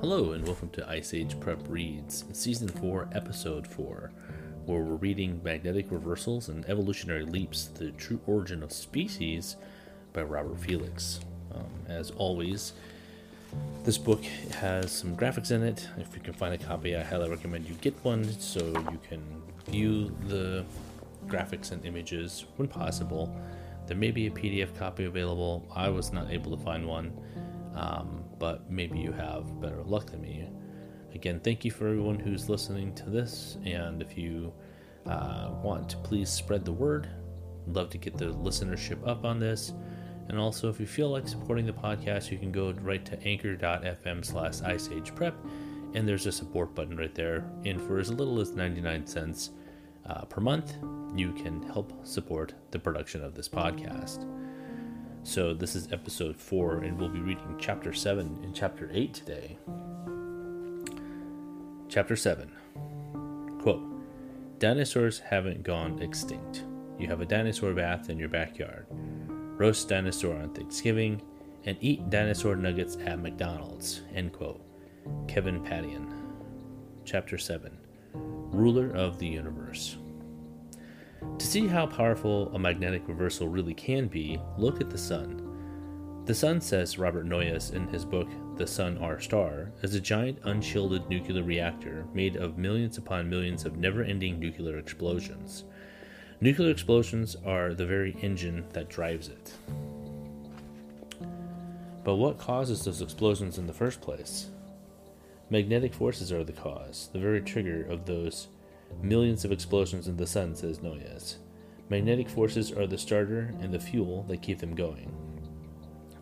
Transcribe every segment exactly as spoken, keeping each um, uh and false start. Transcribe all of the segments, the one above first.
Hello and welcome to Ice Age Prep Reads, Season four, Episode four, where we're reading Magnetic Reversals and Evolutionary Leaps to the True Origin of Species by Robert Felix. Um, as always, this book has some graphics in it. If you can find a copy, I highly recommend you get one so you can view the graphics and images when possible. There may be a P D F copy available. I was not able to find one, um, but maybe you have better luck than me. Again, thank you for everyone who's listening to this, and if you uh, want to, please spread the word. I'd love to get the listenership up on this. And also, if you feel like supporting the podcast, you can go right to anchor dot f m slash ice age prep, and there's a support button right there. And for as little as ninety-nine cents uh, per month, you can help support the production of this podcast. So this is episode four, and we'll be reading chapter seven and chapter eight today. Chapter seven, quote, "Dinosaurs haven't gone extinct. You have a dinosaur bath in your backyard. Roast dinosaur on Thanksgiving, and eat dinosaur nuggets at McDonald's," end quote. Kevin Padian. Chapter seven, Ruler of the Universe. To see how powerful a magnetic reversal really can be, look at the sun. The sun, says Robert Noyes in his book, The Sun, Our Star, is a giant unshielded nuclear reactor made of millions upon millions of never-ending nuclear explosions. Nuclear explosions are the very engine that drives it. But what causes those explosions in the first place? Magnetic forces are the cause, the very trigger of those millions of explosions in the sun, says Noyes. Magnetic forces are the starter and the fuel that keep them going.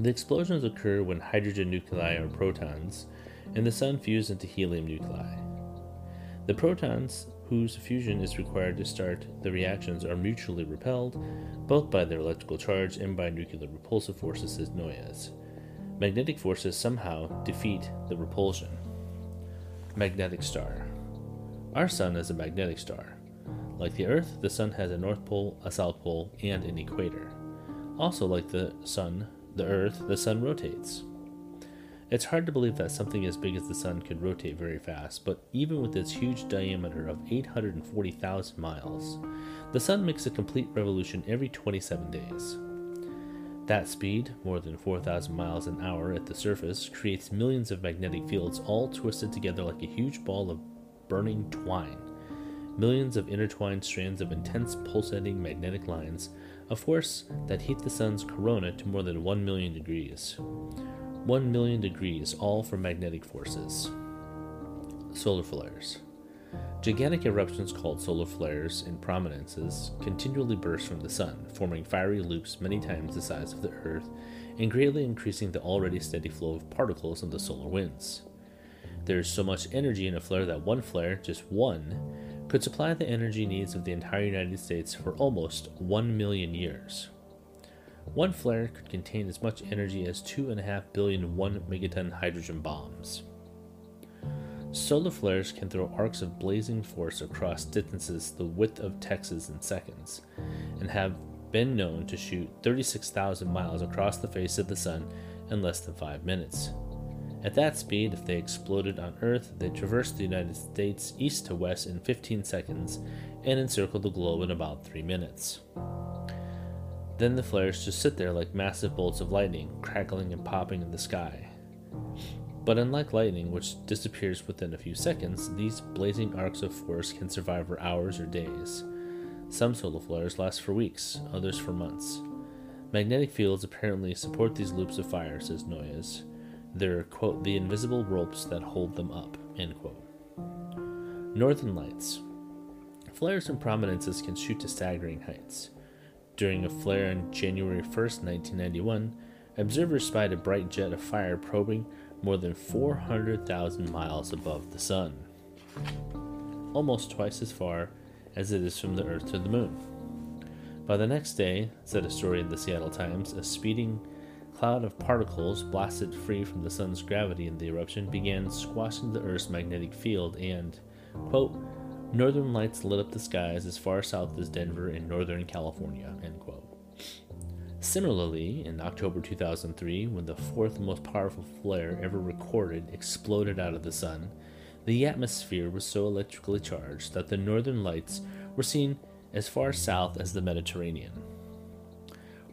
The explosions occur when hydrogen nuclei are protons, and the sun fuses into helium nuclei. The protons, whose fusion is required to start the reactions, are mutually repelled, both by their electrical charge and by nuclear repulsive forces, says Noyes. Magnetic forces somehow defeat the repulsion. Magnetic star. Our sun is a magnetic star. Like the Earth, the sun has a north pole, a south pole, and an equator. Also like the sun, the Earth, the sun rotates. It's hard to believe that something as big as the sun could rotate very fast, but even with its huge diameter of eight hundred forty thousand miles, the sun makes a complete revolution every twenty-seven days. That speed, more than four thousand miles an hour at the surface, creates millions of magnetic fields all twisted together like a huge ball of burning twine. Millions of intertwined strands of intense pulsating magnetic lines, a force that heat the sun's corona to more than one million degrees. one million degrees, all from magnetic forces. Solar flares. Gigantic eruptions called solar flares and prominences continually burst from the sun, forming fiery loops many times the size of the Earth and greatly increasing the already steady flow of particles in the solar winds. There is so much energy in a flare that one flare, just one, could supply the energy needs of the entire United States for almost one million years. One flare could contain as much energy as two point five billion one megaton hydrogen bombs. Solar flares can throw arcs of blazing force across distances the width of Texas in seconds, and have been known to shoot thirty-six thousand miles across the face of the sun in less than five minutes. At that speed, if they exploded on Earth, they traversed the United States east to west in fifteen seconds and encircled the globe in about three minutes. Then the flares just sit there like massive bolts of lightning, crackling and popping in the sky. But unlike lightning, which disappears within a few seconds, these blazing arcs of force can survive for hours or days. Some solar flares last for weeks, others for months. Magnetic fields apparently support these loops of fire, says Noyes. They're, quote, "the invisible ropes that hold them up," end quote. Northern lights. Flares and prominences can shoot to staggering heights. During a flare on January first, nineteen ninety-one, observers spied a bright jet of fire probing more than four hundred thousand miles above the sun, almost twice as far as it is from the Earth to the moon. By the next day, said a story in the Seattle Times, a speeding cloud of particles blasted free from the sun's gravity in the eruption began squashing the Earth's magnetic field and, quote, "Northern lights lit up the skies as far south as Denver in Northern California," end quote. Similarly, in October two thousand three, when the fourth most powerful flare ever recorded exploded out of the sun, the atmosphere was so electrically charged that the northern lights were seen as far south as the Mediterranean.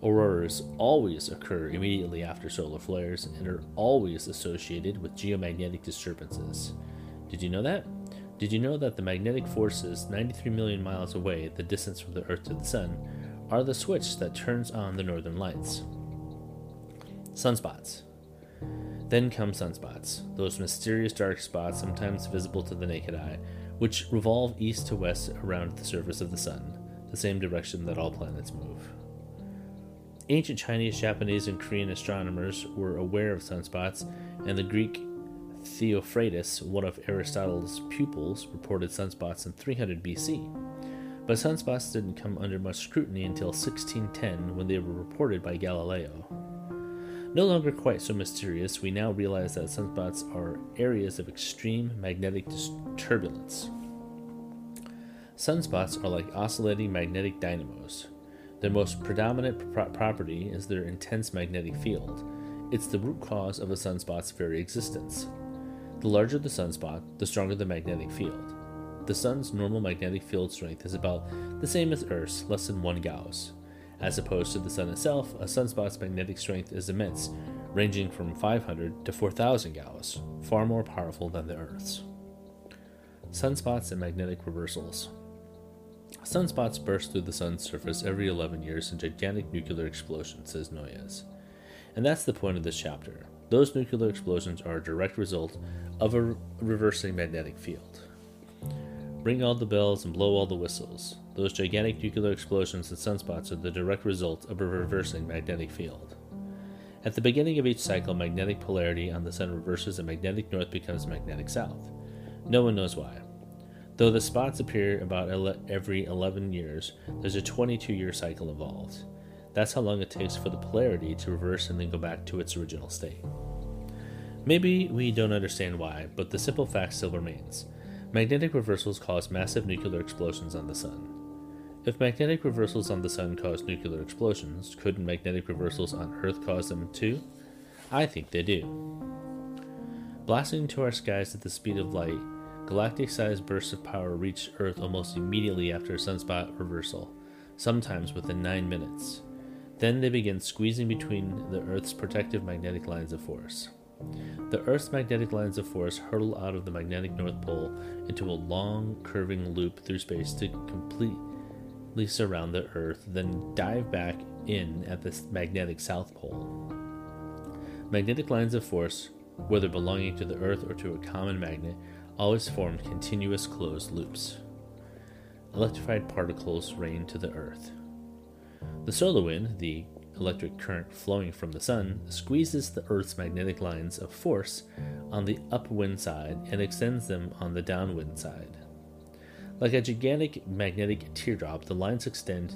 Auroras always occur immediately after solar flares and are always associated with geomagnetic disturbances. Did you know that? Did you know that the magnetic forces ninety-three million miles away, the distance from the Earth to the Sun, are the switch that turns on the northern lights? Sunspots. Then come sunspots, those mysterious dark spots sometimes visible to the naked eye, which revolve east to west around the surface of the sun, the same direction that all planets move. Ancient Chinese, Japanese, and Korean astronomers were aware of sunspots, and the Greek Theophrastus, one of Aristotle's pupils, reported sunspots in three hundred B C. But sunspots didn't come under much scrutiny until sixteen ten, when they were reported by Galileo. No longer quite so mysterious, we now realize that sunspots are areas of extreme magnetic turbulence. Sunspots are like oscillating magnetic dynamos. Their most predominant pro- property is their intense magnetic field. It's the root cause of a sunspot's very existence. The larger the sunspot, the stronger the magnetic field. The sun's normal magnetic field strength is about the same as Earth's, less than one Gauss. As opposed to the sun itself, a sunspot's magnetic strength is immense, ranging from five hundred to four thousand Gauss, far more powerful than the Earth's. Sunspots and magnetic reversals. Sunspots burst through the sun's surface every eleven years in gigantic nuclear explosions, says Noyes. And that's the point of this chapter. Those nuclear explosions are a direct result of a reversing magnetic field. Ring all the bells and blow all the whistles. Those gigantic nuclear explosions and sunspots are the direct result of a reversing magnetic field. At the beginning of each cycle, magnetic polarity on the sun reverses and magnetic north becomes magnetic south. No one knows why. Though the spots appear about every eleven years, there's a twenty-two year cycle involved. That's how long it takes for the polarity to reverse and then go back to its original state. Maybe we don't understand why, but the simple fact still remains. Magnetic reversals cause massive nuclear explosions on the sun. If magnetic reversals on the sun cause nuclear explosions, couldn't magnetic reversals on Earth cause them too? I think they do. Blasting into our skies at the speed of light, galactic-sized bursts of power reach Earth almost immediately after a sunspot reversal, sometimes within nine minutes. Then they begin squeezing between the Earth's protective magnetic lines of force. The Earth's magnetic lines of force hurtle out of the magnetic North Pole into a long, curving loop through space to completely surround the Earth, then dive back in at the magnetic South Pole. Magnetic lines of force, whether belonging to the Earth or to a common magnet, always formed continuous closed loops. Electrified particles rain to the Earth. The solar wind, the electric current flowing from the sun, squeezes the Earth's magnetic lines of force on the upwind side and extends them on the downwind side. Like a gigantic magnetic teardrop, the lines extend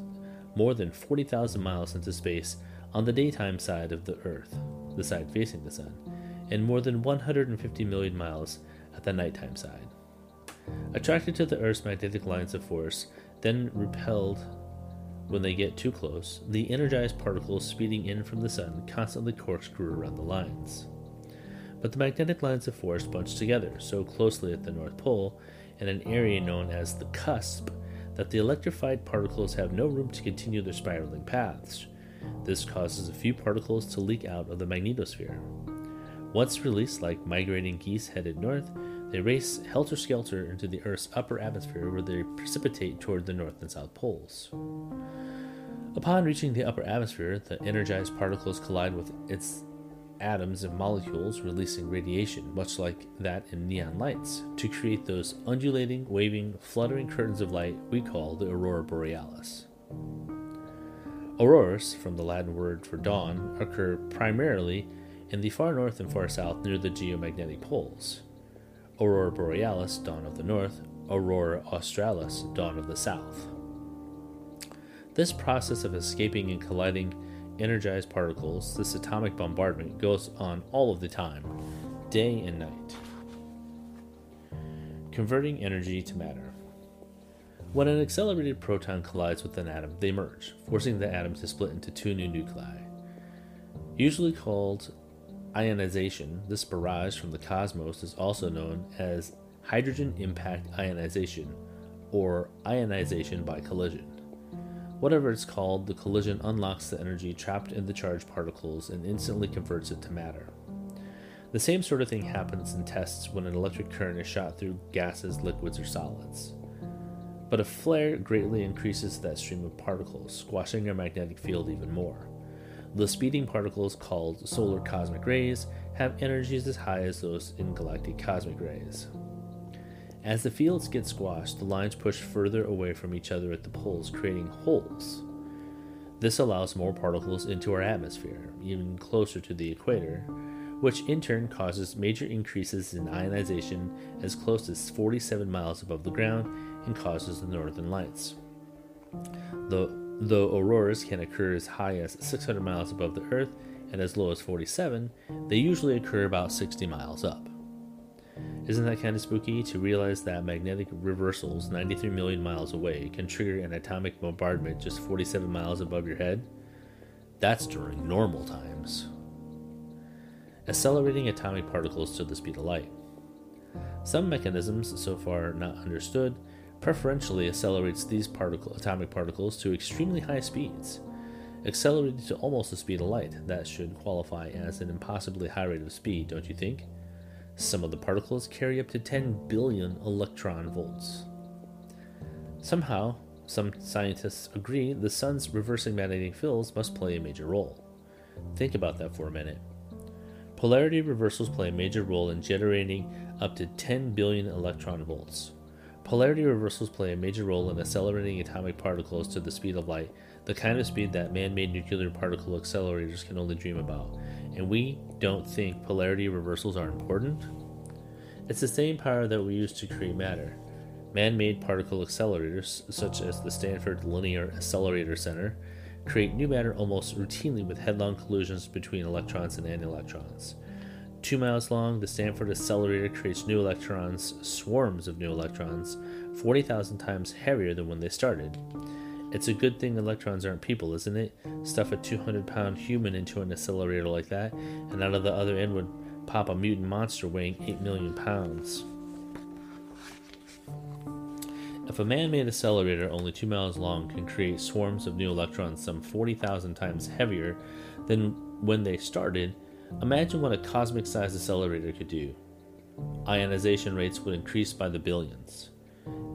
more than forty thousand miles into space on the daytime side of the Earth, the side facing the sun, and more than one hundred fifty million miles at the nighttime side. Attracted to the Earth's magnetic lines of force, then repelled when they get too close, the energized particles speeding in from the sun constantly corkscrew around the lines. But the magnetic lines of force bunch together so closely at the North Pole, in an area known as the cusp, that the electrified particles have no room to continue their spiraling paths. This causes a few particles to leak out of the magnetosphere. Once released, like migrating geese headed north, they race helter-skelter into the Earth's upper atmosphere, where they precipitate toward the North and South Poles. Upon reaching the upper atmosphere, the energized particles collide with its atoms and molecules, releasing radiation, much like that in neon lights, to create those undulating, waving, fluttering curtains of light we call the aurora borealis. Auroras, from the Latin word for dawn, occur primarily in the far north and far south near the geomagnetic poles. Aurora borealis, dawn of the north; aurora australis, dawn of the south. This process of escaping and colliding energized particles, this atomic bombardment, goes on all of the time, day and night. Converting energy to matter. When an accelerated proton collides with an atom, they merge, forcing the atom to split into two new nuclei. Usually called ionization, this barrage from the cosmos is also known as hydrogen impact ionization, or ionization by collision. Whatever it's called, the collision unlocks the energy trapped in the charged particles and instantly converts it to matter. The same sort of thing happens in tests when an electric current is shot through gases, liquids, or solids. But a flare greatly increases that stream of particles, squashing a magnetic field even more. The speeding particles, called solar cosmic rays, have energies as high as those in galactic cosmic rays. As the fields get squashed, the lines push further away from each other at the poles, creating holes. This allows more particles into our atmosphere, even closer to the equator, which in turn causes major increases in ionization as close as forty-seven miles above the ground and causes the northern lights. Though, though auroras can occur as high as six hundred miles above the Earth and as low as forty-seven, they usually occur about sixty miles up. Isn't that kind of spooky to realize that magnetic reversals ninety-three million miles away can trigger an atomic bombardment just forty-seven miles above your head? That's during normal times. Accelerating atomic particles to the speed of light. Some mechanisms, so far not understood, preferentially accelerates these particle, atomic particles to extremely high speeds. Accelerated to almost the speed of light, that should qualify as an impossibly high rate of speed, don't you think? Some of the particles carry up to ten billion electron volts. Somehow, some scientists agree the sun's reversing magnetic fields must play a major role. Think about that for a minute. Polarity reversals play a major role in generating up to ten billion electron volts. Polarity reversals play a major role in accelerating atomic particles to the speed of light, the kind of speed that man-made nuclear particle accelerators can only dream about. And we don't think polarity reversals are important? It's the same power that we use to create matter. Man-made particle accelerators, such as the Stanford Linear Accelerator Center, create new matter almost routinely with headlong collisions between electrons and anti-electrons. Two miles long, the Stanford Accelerator creates new electrons, swarms of new electrons, forty thousand times heavier than when they started. It's a good thing electrons aren't people, isn't it? Stuff a two hundred pound human into an accelerator like that, and out of the other end would pop a mutant monster weighing eight million pounds. If a man-made accelerator only two miles long can create swarms of new electrons some forty thousand times heavier than when they started, imagine what a cosmic-sized accelerator could do. Ionization rates would increase by the billions.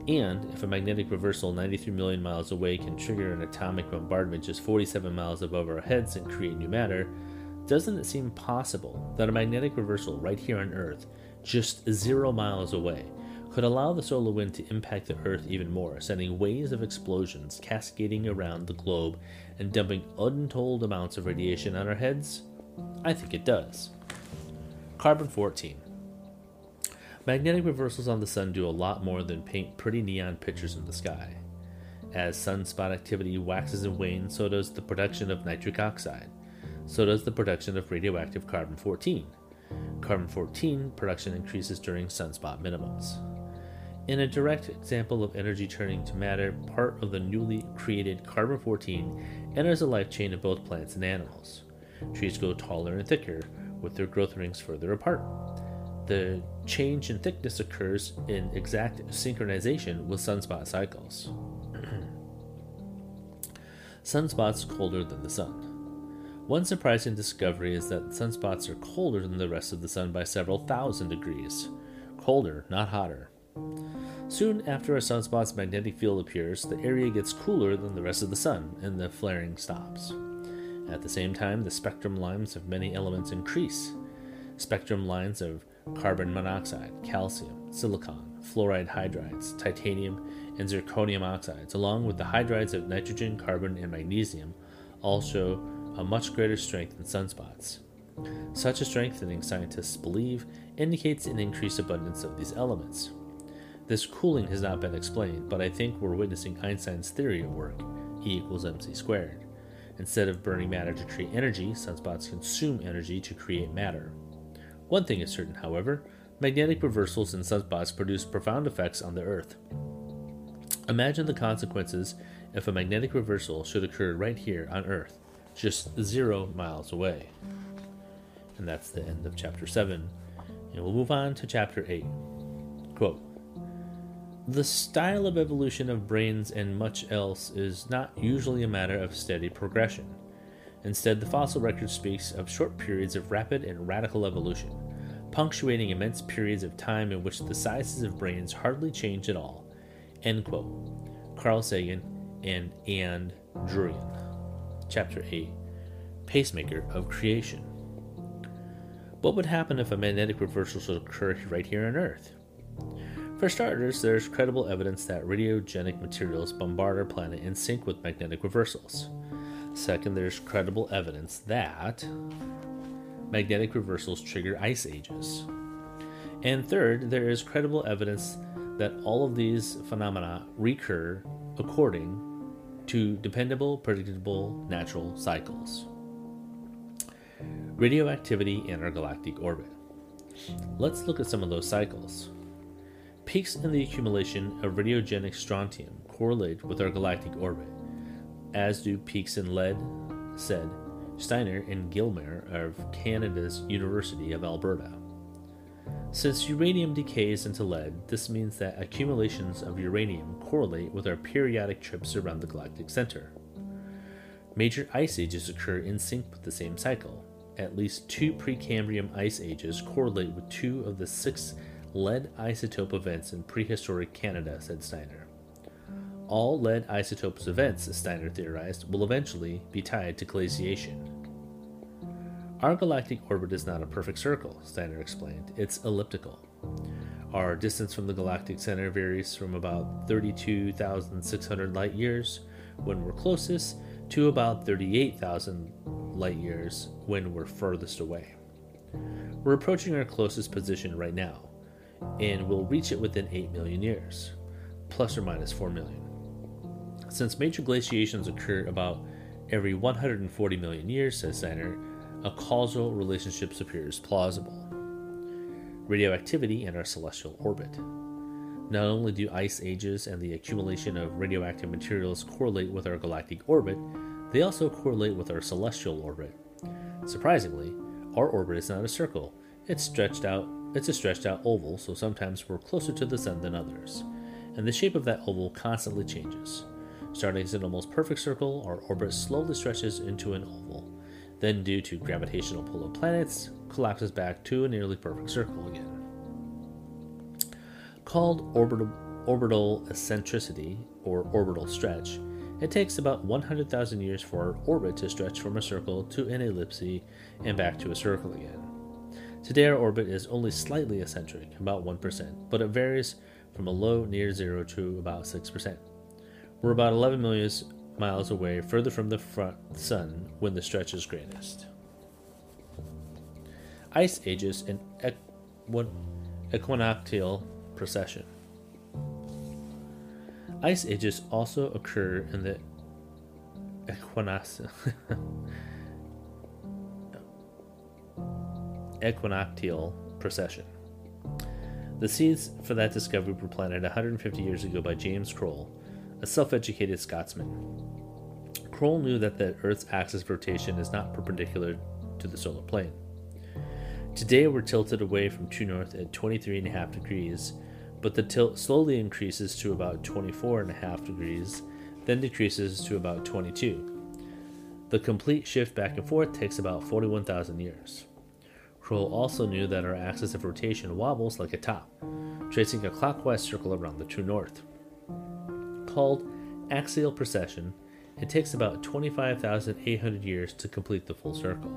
And if a magnetic reversal ninety-three million miles away can trigger an atomic bombardment just forty-seven miles above our heads and create new matter, doesn't it seem possible that a magnetic reversal right here on Earth, just zero miles away, could allow the solar wind to impact the Earth even more, sending waves of explosions cascading around the globe and dumping untold amounts of radiation on our heads? I think it does. Carbon fourteen. Magnetic reversals on the sun do a lot more than paint pretty neon pictures in the sky. As sunspot activity waxes and wanes, so does the production of nitric oxide. So does the production of radioactive carbon fourteen. Carbon fourteen production increases during sunspot minimums. In a direct example of energy turning to matter, part of the newly created carbon fourteen enters the life chain of both plants and animals. Trees grow taller and thicker, with their growth rings further apart. The change in thickness occurs in exact synchronization with sunspot cycles. Sunspots colder than the sun. One surprising discovery is that sunspots are colder than the rest of the sun by several thousand degrees. Colder, not hotter. Soon after a sunspot's magnetic field appears, the area gets cooler than the rest of the sun, and the flaring stops. At the same time, the spectrum lines of many elements increase. Spectrum lines of carbon monoxide, calcium, silicon, fluoride hydrides, titanium, and zirconium oxides, along with the hydrides of nitrogen, carbon, and magnesium, all show a much greater strength in sunspots. Such a strengthening, scientists believe, indicates an increased abundance of these elements. This cooling has not been explained, but I think we're witnessing Einstein's theory at work, E equals mc squared. Instead of burning matter to create energy, sunspots consume energy to create matter. One thing is certain, however, magnetic reversals in sunspots produce profound effects on the Earth. Imagine the consequences if a magnetic reversal should occur right here on Earth, just zero miles away. And that's the end of chapter seven. And we'll move on to chapter eight. Quote, "The style of evolution of brains and much else is not usually a matter of steady progression. Instead, the fossil record speaks of short periods of rapid and radical evolution, punctuating immense periods of time in which the sizes of brains hardly change at all." End quote. Carl Sagan and Ann Druyan. Chapter eight. Pacemaker of Creation. What would happen if a magnetic reversal should occur right here on Earth? For starters, there is credible evidence that radiogenic materials bombard our planet in sync with magnetic reversals. Second, there's credible evidence that magnetic reversals trigger ice ages. And third, there is credible evidence that all of these phenomena recur according to dependable, predictable natural cycles. Radioactivity in our galactic orbit. Let's look at some of those cycles. Peaks in the accumulation of radiogenic strontium correlate with our galactic orbit, as do peaks in lead, said Steiner and Gilmer of Canada's University of Alberta. Since uranium decays into lead, this means that accumulations of uranium correlate with our periodic trips around the galactic center. Major ice ages occur in sync with the same cycle. At least two Precambrian ice ages correlate with two of the six lead isotope events in prehistoric Canada, said Steiner. All lead isotopes events, Steiner theorized, will eventually be tied to glaciation. Our galactic orbit is not a perfect circle, Steiner explained. It's elliptical. Our distance from the galactic center varies from about thirty-two thousand six hundred light years when we're closest to about thirty-eight thousand light years when we're furthest away. We're approaching our closest position right now, and we'll reach it within eight million years, plus or minus four million. Since major glaciations occur about every one hundred forty million years, says Steiner, a causal relationship appears plausible. Radioactivity in our celestial orbit. Not only do ice ages and the accumulation of radioactive materials correlate with our galactic orbit, they also correlate with our celestial orbit. Surprisingly, our orbit is not a circle. It's stretched out. It's a stretched out oval, so sometimes we're closer to the sun than others. And the shape of that oval constantly changes. Starting as an almost perfect circle, our orbit slowly stretches into an oval, then due to gravitational pull of planets, collapses back to a nearly perfect circle again. Called orbital, orbital eccentricity, or orbital stretch, it takes about one hundred thousand years for our orbit to stretch from a circle to an ellipse and back to a circle again. Today our orbit is only slightly eccentric, about one percent, but it varies from a low near zero to about six percent. We're about eleven million miles away further from the front sun when the stretch is greatest. Ice ages and equinoctial precession. Ice ages also occur in the equinoctial equinoctial precession. The seeds for that discovery were planted one hundred fifty years ago by James Croll, a self-educated Scotsman. Croll knew that the Earth's axis of rotation is not perpendicular to the solar plane. Today we're tilted away from true north at twenty-three point five degrees, but the tilt slowly increases to about twenty-four point five degrees, then decreases to about twenty-two. The complete shift back and forth takes about forty-one thousand years. Croll also knew that our axis of rotation wobbles like a top, tracing a clockwise circle around the true north. Called axial precession, it takes about twenty-five thousand eight hundred years to complete the full circle.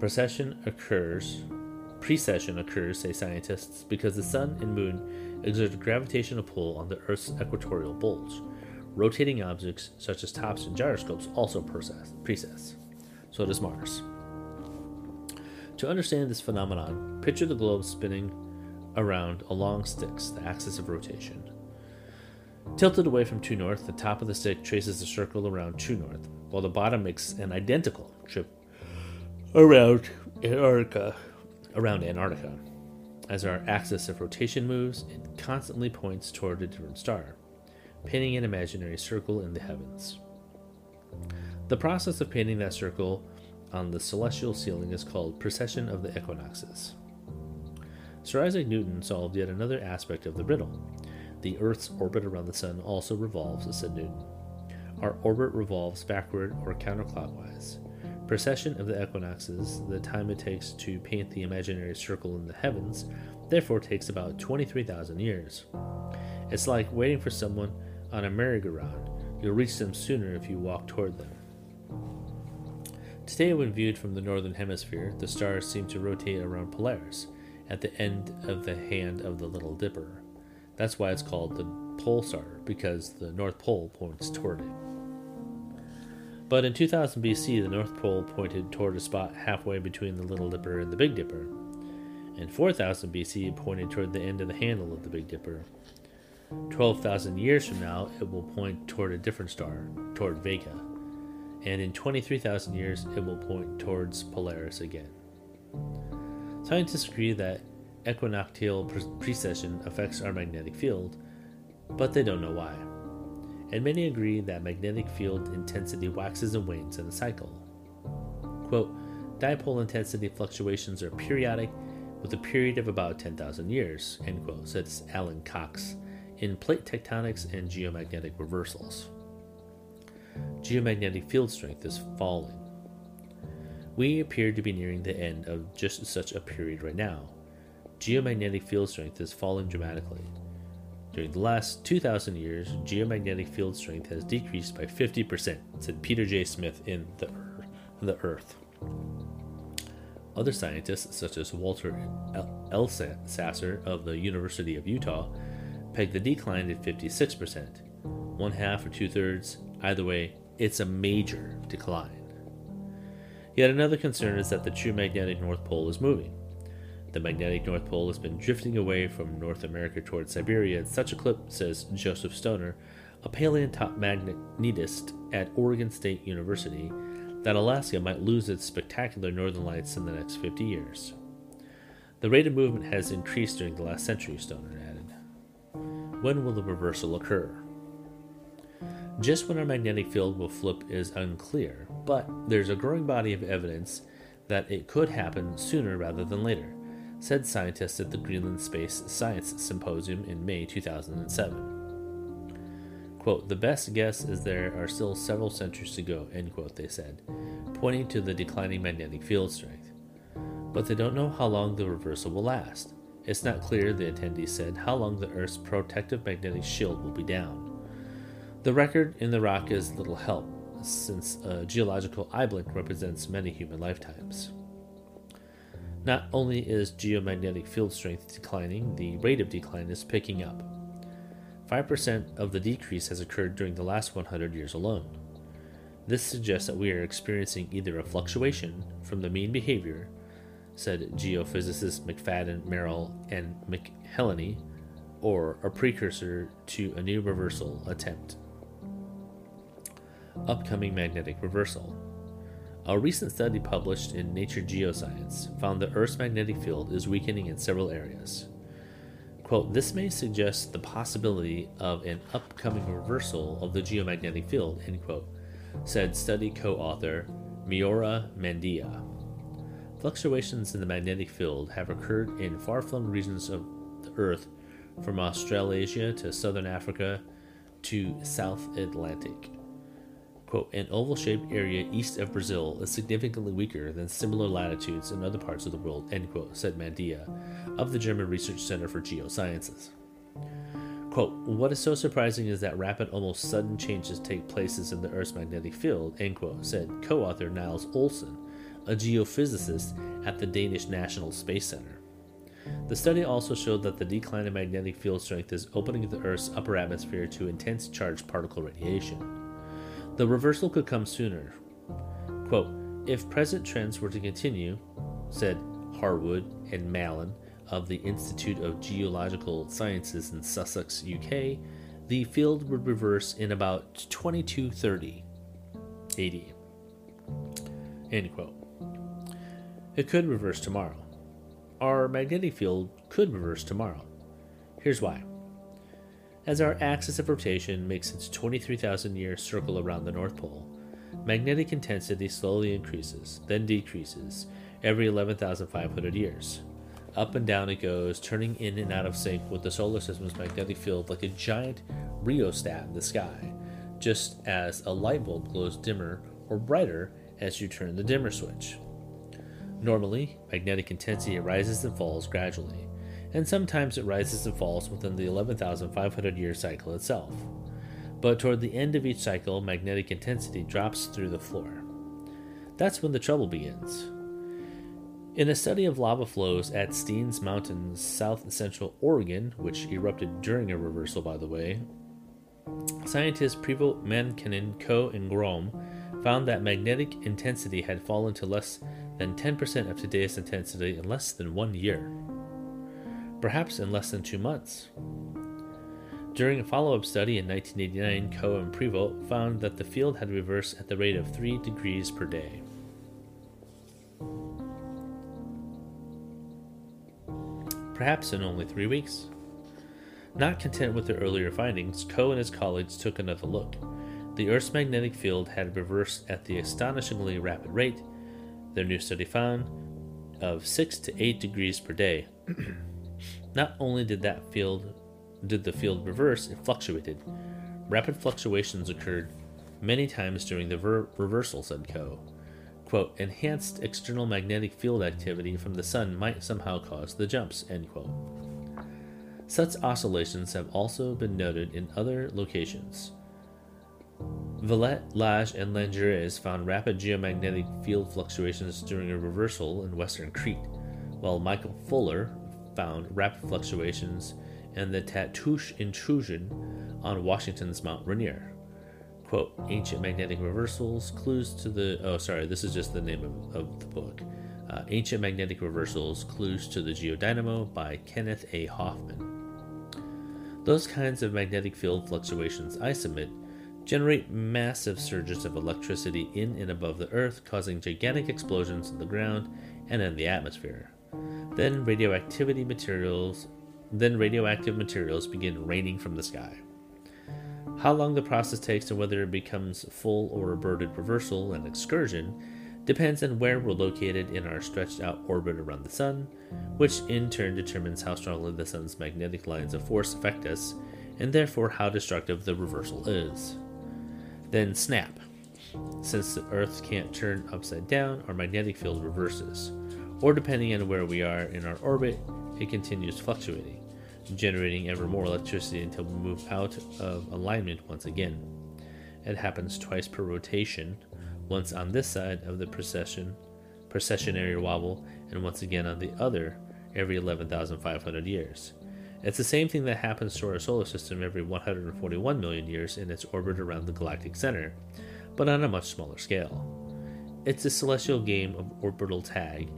Precession occurs, precession occurs, say scientists, because the sun and moon exert a gravitational pull on the Earth's equatorial bulge. Rotating objects such as tops and gyroscopes also precess. So does Mars. To understand this phenomenon, picture the globe spinning around along sticks, the axis of rotation. Tilted away from true north, the top of the stick traces a circle around true north, while the bottom makes an identical trip around Antarctica, around Antarctica. As our axis of rotation moves, it constantly points toward a different star, painting an imaginary circle in the heavens. The process of painting that circle on the celestial ceiling is called precession of the equinoxes. Sir Isaac Newton solved yet another aspect of the riddle. The Earth's orbit around the Sun also revolves, said Newton. Our orbit revolves backward or counterclockwise. Precession of the equinoxes, the time it takes to paint the imaginary circle in the heavens, therefore takes about twenty-three thousand years. It's like waiting for someone on a merry-go-round. You'll reach them sooner if you walk toward them. Today, when viewed from the northern hemisphere, the stars seem to rotate around Polaris, at the end of the hand of the Little Dipper. That's why it's called the Pole Star, because the North Pole points toward it. But in two thousand B C, the North Pole pointed toward a spot halfway between the Little Dipper and the Big Dipper. In four thousand B C, it pointed toward the end of the handle of the Big Dipper. twelve thousand years from now, it will point toward a different star, toward Vega. And in twenty-three thousand years, it will point towards Polaris again. Scientists agree that equinoctial precession affects our magnetic field, but they don't know why. And many agree that magnetic field intensity waxes and wanes in a cycle. Quote, dipole intensity fluctuations are periodic with a period of about ten thousand years, end quote, says Alan Cox, in Plate Tectonics and Geomagnetic Reversals. Geomagnetic field strength is falling. We appear to be nearing the end of just such a period right now. Geomagnetic field strength is falling dramatically. During the last two thousand years, geomagnetic field strength has decreased by fifty percent, said Peter J. Smith in The Earth. The Earth. Other scientists, such as Walter Elsasser of the University of Utah, pegged the decline at fifty-six percent. One half or two-thirds, either way, it's a major decline. Yet another concern is that the true magnetic North Pole is moving. The magnetic North Pole has been drifting away from North America toward Siberia at such a clip, says Joseph Stoner, a paleomagnetist at Oregon State University, that Alaska might lose its spectacular northern lights in the next fifty years. The rate of movement has increased during the last century, Stoner added. When will the reversal occur? Just when our magnetic field will flip is unclear, but there's a growing body of evidence that it could happen sooner rather than later, said scientists at the Greenland Space Science Symposium in May two thousand seven. Quote, the best guess is there are still several centuries to go, end quote, they said, pointing to the declining magnetic field strength. But they don't know how long the reversal will last. It's not clear, the attendees said, how long the Earth's protective magnetic shield will be down. The record in the rock is little help, since a geological eye blink represents many human lifetimes. Not only is geomagnetic field strength declining, the rate of decline is picking up. five percent of the decrease has occurred during the last one hundred years alone. This suggests that we are experiencing either a fluctuation from the mean behavior, said geophysicists McFadden, Merrill, and McHeleney, or a precursor to a new reversal attempt. Upcoming magnetic reversal. A recent study published in Nature Geoscience found the Earth's magnetic field is weakening in several areas. Quote, this may suggest the possibility of an upcoming reversal of the geomagnetic field, end quote, said study co-author Miora Mandia. Fluctuations in the magnetic field have occurred in far-flung regions of the Earth, from Australasia to southern Africa to South Atlantic. Quote, an oval-shaped area east of Brazil is significantly weaker than similar latitudes in other parts of the world, end quote, said Mandia of the German Research Center for Geosciences. Quote, what is so surprising is that rapid, almost sudden changes take place in the Earth's magnetic field, end quote, said co-author Niels Olsen, a geophysicist at the Danish National Space Center. The study also showed that the decline in magnetic field strength is opening the Earth's upper atmosphere to intense charged particle radiation. The reversal could come sooner. Quote, if present trends were to continue, said Harwood and Mallon of the Institute of Geological Sciences in Sussex, U K, the field would reverse in about twenty-two thirty A D. End quote. It could reverse tomorrow. Our magnetic field could reverse tomorrow. Here's why. As our axis of rotation makes its twenty-three thousand year circle around the North Pole, magnetic intensity slowly increases, then decreases, every eleven thousand five hundred years. Up and down it goes, turning in and out of sync with the solar system's magnetic field like a giant rheostat in the sky, just as a light bulb glows dimmer or brighter as you turn the dimmer switch. Normally, magnetic intensity rises and falls gradually, and sometimes it rises and falls within the eleven thousand five hundred year cycle itself. But toward the end of each cycle, magnetic intensity drops through the floor. That's when the trouble begins. In a study of lava flows at Steens Mountain, south and central Oregon, which erupted during a reversal, by the way, scientists Prevost, Mankanen, Coe, and Grom found that magnetic intensity had fallen to less than ten percent of today's intensity in less than one year, perhaps in less than two months. During a follow-up study in nineteen eighty-nine, Coe and Prevost found that the field had reversed at the rate of three degrees per day. Perhaps in only three weeks. Not content with their earlier findings, Coe and his colleagues took another look. The Earth's magnetic field had reversed at the astonishingly rapid rate, their new study found, of six to eight degrees per day. Not only did that field, did the field reverse, it fluctuated. Rapid fluctuations occurred many times during the ver- reversal, said Coe. Quote, enhanced external magnetic field activity from the sun might somehow cause the jumps, end quote. Such oscillations have also been noted in other locations. Villette, Lage, and Langeres found rapid geomagnetic field fluctuations during a reversal in western Crete, while Michael Fuller found rapid fluctuations in the Tatoosh intrusion on Washington's Mount Rainier. Quote, ancient magnetic reversals, clues to the, oh sorry, this is just the name of, of the book, uh, Ancient Magnetic Reversals, Clues to the Geodynamo by Kenneth A. Hoffman. Those kinds of magnetic field fluctuations, I submit, generate massive surges of electricity in and above the Earth, causing gigantic explosions in the ground and in the atmosphere. Then radioactivity materials, then radioactive materials begin raining from the sky. How long the process takes and whether it becomes full or reverted reversal and excursion depends on where we're located in our stretched out orbit around the sun, which in turn determines how strongly the sun's magnetic lines of force affect us, and therefore how destructive the reversal is. Then snap. Since the Earth can't turn upside down, our magnetic field reverses, or depending on where we are in our orbit, it continues fluctuating, generating ever more electricity until we move out of alignment once again. It happens twice per rotation, once on this side of the precession, precessionary wobble, and once again on the other every eleven thousand five hundred years. It's the same thing that happens to our solar system every one hundred forty-one million years in its orbit around the galactic center, but on a much smaller scale. It's a celestial game of orbital tag,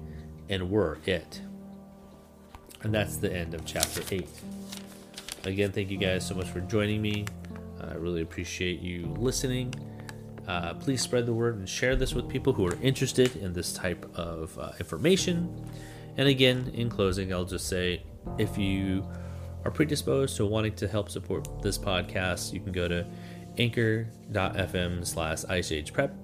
and we're it. And that's the end of chapter eight. Again, thank you guys so much for joining me. I really appreciate you listening. Uh, please spread the word and share this with people who are interested in this type of uh, information. And again, in closing, I'll just say, if you are predisposed to wanting to help support this podcast, you can go to anchor.fm slash Ice Age Prep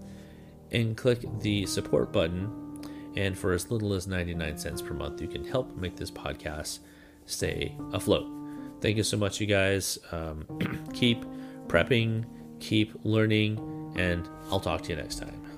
and click the support button. And for as little as ninety-nine cents per month, you can help make this podcast stay afloat. Thank you so much, you guys. Um, keep prepping, keep learning, and I'll talk to you next time.